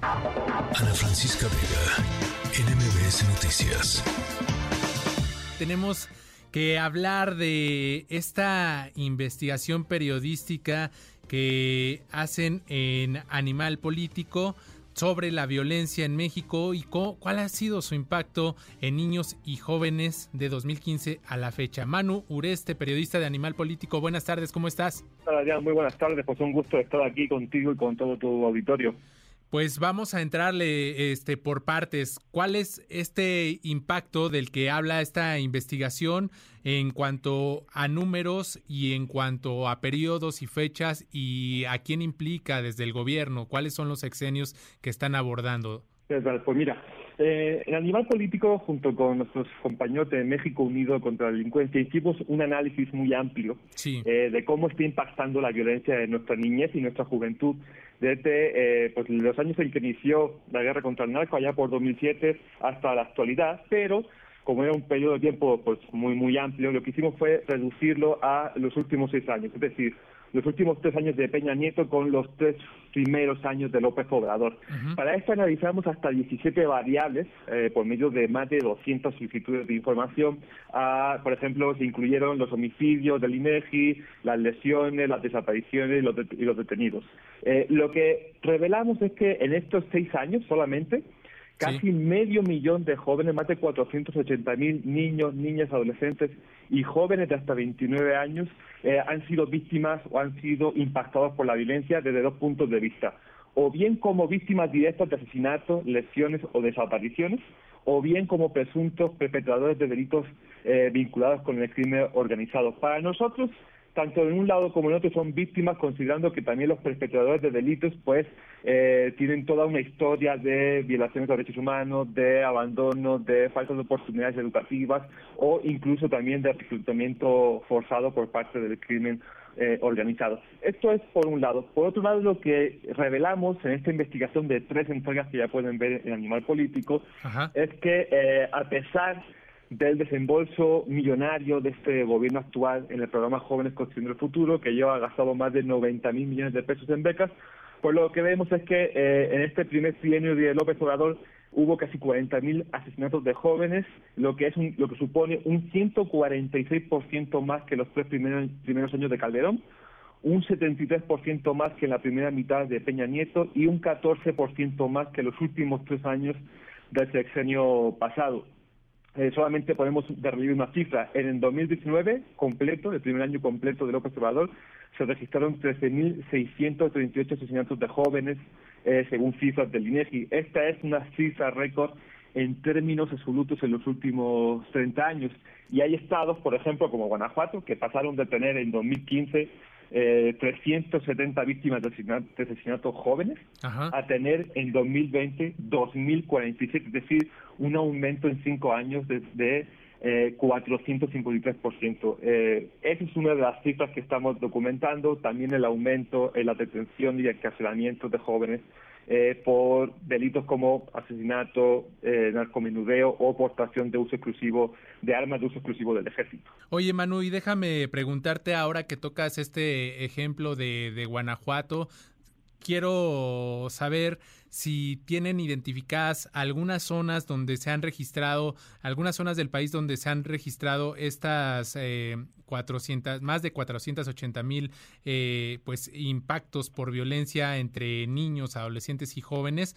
Ana Francisca Vega, MVS Noticias. Tenemos que hablar de esta investigación periodística que hacen en Animal Político sobre la violencia en México y cuál ha sido su impacto en niños y jóvenes de 2015 a la fecha. Manu Ureste, periodista de Animal Político, buenas tardes, ¿cómo estás? Hola, Adrián, muy buenas tardes, pues un gusto estar aquí contigo y con todo tu auditorio. Pues vamos a entrarle por partes. ¿Cuál es este impacto del que habla esta investigación en cuanto a números y en cuanto a periodos y fechas y a quién implica desde el gobierno? ¿Cuáles son los sexenios que están abordando? Pues mira, en Animal Político, junto con nuestros compañeros de México Unido contra la Delincuencia, hicimos un análisis muy amplio de cómo está impactando la violencia en nuestra niñez y nuestra juventud desde los años en que inició la guerra contra el narco, allá por 2007, hasta la actualidad, pero como era un periodo de tiempo pues muy amplio, lo que hicimos fue reducirlo a los últimos 6 años, es decir, los últimos 3 años de Peña Nieto con los 3 primeros años de López Obrador. Uh-huh. Para esto analizamos hasta 17 variables por medio de más de 200 solicitudes de información. Por ejemplo, se incluyeron los homicidios del INEGI, las lesiones, las desapariciones y los detenidos. Lo que revelamos es que en estos 6 años solamente, casi medio millón de jóvenes, más de 480,000 niños, niñas, adolescentes y jóvenes de hasta 29 años han sido víctimas o han sido impactados por la violencia desde 2 puntos de vista. O bien como víctimas directas de asesinatos, lesiones o desapariciones, o bien como presuntos perpetradores de delitos vinculados con el crimen organizado. Para nosotros, tanto en un lado como en otro son víctimas, considerando que también los perpetradores de delitos pues tienen toda una historia de violaciones a derechos humanos, de abandono, de falta de oportunidades educativas o incluso también de reclutamiento forzado por parte del crimen organizado. Esto es por un lado. Por otro lado, lo que revelamos en esta investigación de 3 entregas que ya pueden ver en Animal Político, ajá, es que a pesar del desembolso millonario de este gobierno actual en el programa Jóvenes Construyendo el Futuro, que lleva gastado más de 90,000 millones de pesos en becas, pues lo que vemos es que en este primer trienio de López Obrador hubo casi 40,000 asesinatos de jóvenes, lo que supone un 146% más que los 3 primeros años de Calderón, un 73% más que en la primera mitad de Peña Nieto y un 14% más que los últimos 3 años del sexenio pasado. Solamente podemos derribar una cifra. En el 2019 completo, el primer año completo de López Obrador, se registraron 13,638 asesinatos de jóvenes, según cifras del INEGI. Esta es una cifra récord en términos absolutos en los últimos 30 años. Y hay estados, por ejemplo, como Guanajuato, que pasaron de tener en 2015 370 víctimas de asesinatos jóvenes, ajá, a tener en 2020 2,047, es decir, un aumento en 5 años de 453%. Esa es una de las cifras que estamos documentando, también el aumento en la detención y el encarcelamiento de jóvenes por delitos como asesinato, narcomenudeo o portación de uso exclusivo de armas de uso exclusivo del ejército. Oye, Manu, y déjame preguntarte ahora que tocas este ejemplo de Guanajuato. Quiero saber si tienen identificadas algunas zonas del país donde se han registrado estas más de 480,000 impactos por violencia entre niños, adolescentes y jóvenes,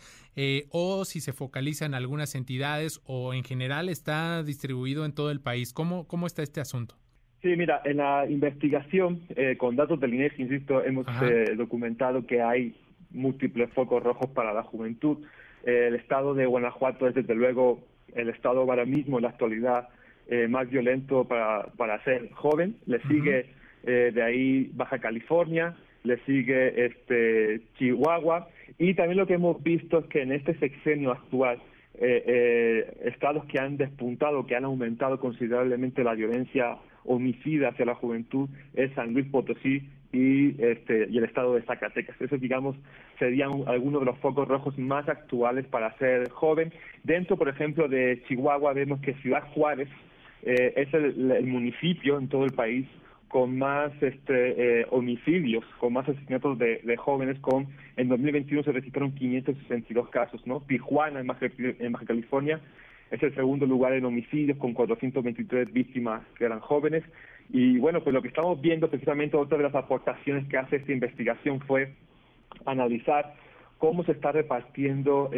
o si se focaliza en algunas entidades o en general está distribuido en todo el país. ¿Cómo está este asunto? Sí, mira, en la investigación, con datos del INEGI, insisto, hemos documentado que hay múltiples focos rojos para la juventud. El estado de Guanajuato es, desde luego, el estado ahora mismo, en la actualidad, más violento para ser joven. Le sigue de ahí Baja California, le sigue Chihuahua. Y también lo que hemos visto es que en este sexenio actual, estados que han despuntado, que han aumentado considerablemente la violencia homicida hacia la juventud es San Luis Potosí y el estado de Zacatecas. Esos, digamos, serían algunos de los focos rojos más actuales para ser joven. Dentro, por ejemplo, de Chihuahua vemos que Ciudad Juárez es el municipio en todo el país con más homicidios, con más asesinatos de jóvenes. En 2021 se registraron 562 casos, ¿no? Tijuana, en Baja California, es el segundo lugar en homicidios, con 423 víctimas que eran jóvenes. Y bueno, pues lo que estamos viendo, precisamente otra de las aportaciones que hace esta investigación fue analizar cómo se está repartiendo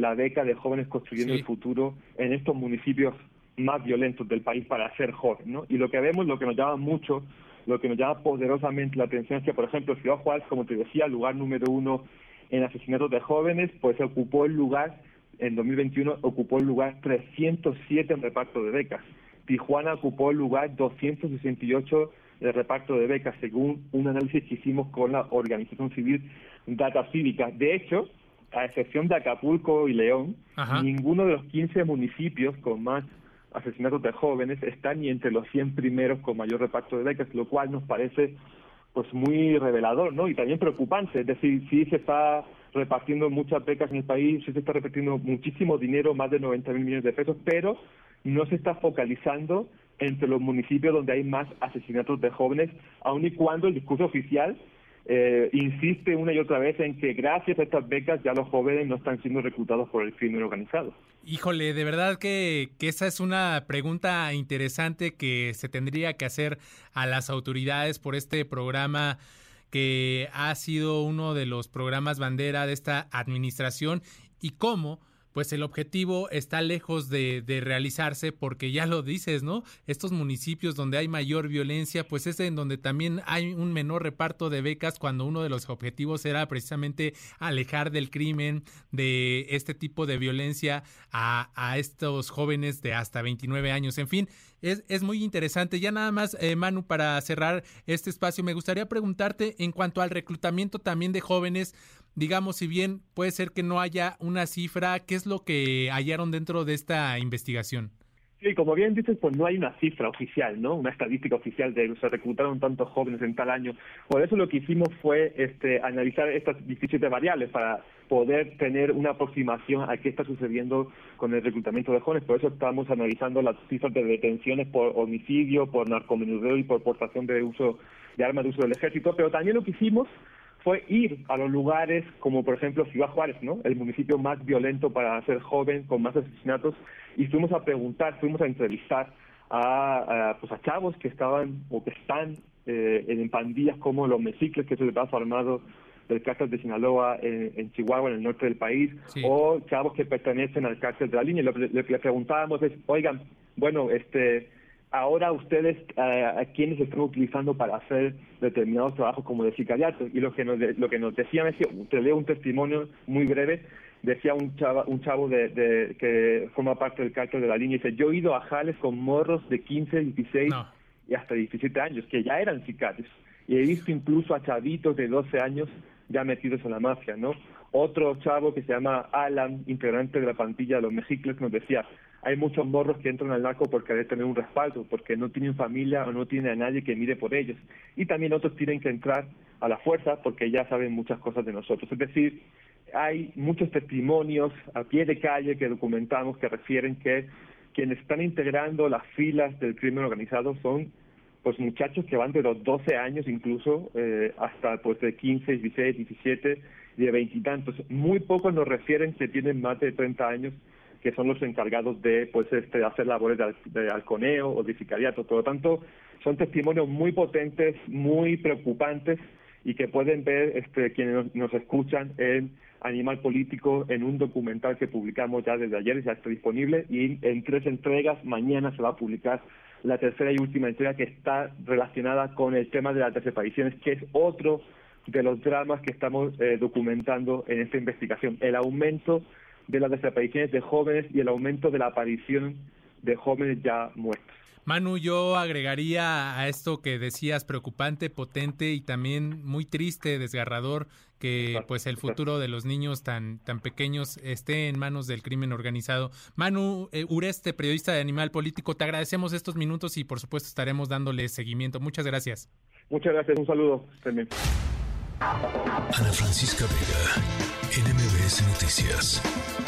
la beca de Jóvenes Construyendo el Futuro en estos municipios más violentos del país para ser joven, ¿no? Y lo que vemos, lo que nos llama mucho, lo que nos llama poderosamente la atención es que, por ejemplo, Ciudad Juárez, como te decía, lugar número 1 en asesinatos de jóvenes, pues ocupó el lugar, en 2021 ocupó el lugar 307 en reparto de becas. Tijuana ocupó el lugar 268 de reparto de becas, según un análisis que hicimos con la organización civil Data Cívica. De hecho, a excepción de Acapulco y León, ninguno de los 15 municipios con más asesinatos de jóvenes están ni entre los 100 primeros con mayor reparto de becas, lo cual nos parece pues muy revelador, ¿no? Y también preocupante. Es decir, sí se está repartiendo muchas becas en el país, sí se está repartiendo muchísimo dinero, más de 90,000 millones de pesos, pero no se está focalizando entre los municipios donde hay más asesinatos de jóvenes, aun y cuando el discurso oficial insiste una y otra vez en que gracias a estas becas ya los jóvenes no están siendo reclutados por el crimen organizado. Híjole, de verdad que esa es una pregunta interesante que se tendría que hacer a las autoridades por este programa que ha sido uno de los programas bandera de esta administración, y cómo pues el objetivo está lejos de realizarse, porque ya lo dices, ¿no? Estos municipios donde hay mayor violencia, pues es en donde también hay un menor reparto de becas, cuando uno de los objetivos era precisamente alejar del crimen, de este tipo de violencia a estos jóvenes de hasta 29 años. En fin, es muy interesante. Ya nada más, Manu, para cerrar este espacio, me gustaría preguntarte en cuanto al reclutamiento también de jóvenes. Digamos, si bien puede ser que no haya una cifra, ¿qué es lo que hallaron dentro de esta investigación? Sí, como bien dices, pues no hay una cifra oficial, ¿no? Una estadística oficial de se reclutaron tantos jóvenes en tal año. Por eso lo que hicimos fue analizar estas 17 variables para poder tener una aproximación a qué está sucediendo con el reclutamiento de jóvenes. Por eso estamos analizando las cifras de detenciones por homicidio, por narcomenudeo y por portación de uso de armas de uso del ejército. Pero también lo que hicimos fue ir a los lugares como, por ejemplo, Ciudad Juárez, ¿no? El municipio más violento para ser joven, con más asesinatos, y fuimos a preguntar, fuimos a entrevistar a chavos que estaban o que están en pandillas como los Mexicles, que es el brazo armado del cártel de Sinaloa en Chihuahua, en el norte del país, o chavos que pertenecen al cártel de la línea. Lo que le preguntábamos es, oigan, bueno, ahora ustedes, ¿a quiénes están utilizando para hacer determinados trabajos como de sicariato? Y lo que nos decían es que, te leo un testimonio muy breve, decía un chavo de que forma parte del cártel de la línea, dice, yo he ido a jales con morros de 15, 16 y hasta 17 años, que ya eran sicarios, y he visto incluso a chavitos de 12 años ya metidos en la mafia, ¿no? Otro chavo que se llama Alan, integrante de la pandilla de los Mexicles, nos decía, hay muchos morros que entran al narco porque deben tener un respaldo, porque no tienen familia o no tienen a nadie que mire por ellos. Y también otros tienen que entrar a la fuerza porque ya saben muchas cosas de nosotros. Es decir, hay muchos testimonios a pie de calle que documentamos que refieren que quienes están integrando las filas del crimen organizado son pues muchachos que van de los 12 años incluso hasta pues de 15, 16, 17, de 20 y tantos. Muy pocos nos refieren que tienen más de 30 años, que son los encargados de pues hacer labores de halconeo o de sicariato. Por lo tanto, son testimonios muy potentes, muy preocupantes, y que pueden ver quienes nos escuchan en Animal Político, en un documental que publicamos ya desde ayer, ya está disponible, y en 3 entregas. Mañana se va a publicar la tercera y última entrega, que está relacionada con el tema de las desapariciones, que es otro de los dramas que estamos documentando en esta investigación. El aumento de las desapariciones de jóvenes y el aumento de la aparición de jóvenes ya muertos. Manu, yo agregaría a esto que decías, preocupante, potente y también muy triste, desgarrador, que pues el futuro de los niños tan pequeños esté en manos del crimen organizado. Manu Ureste, periodista de Animal Político, te agradecemos estos minutos y por supuesto estaremos dándole seguimiento. Muchas gracias. Muchas gracias, un saludo también. Ana Francisca Vega, MVS Noticias.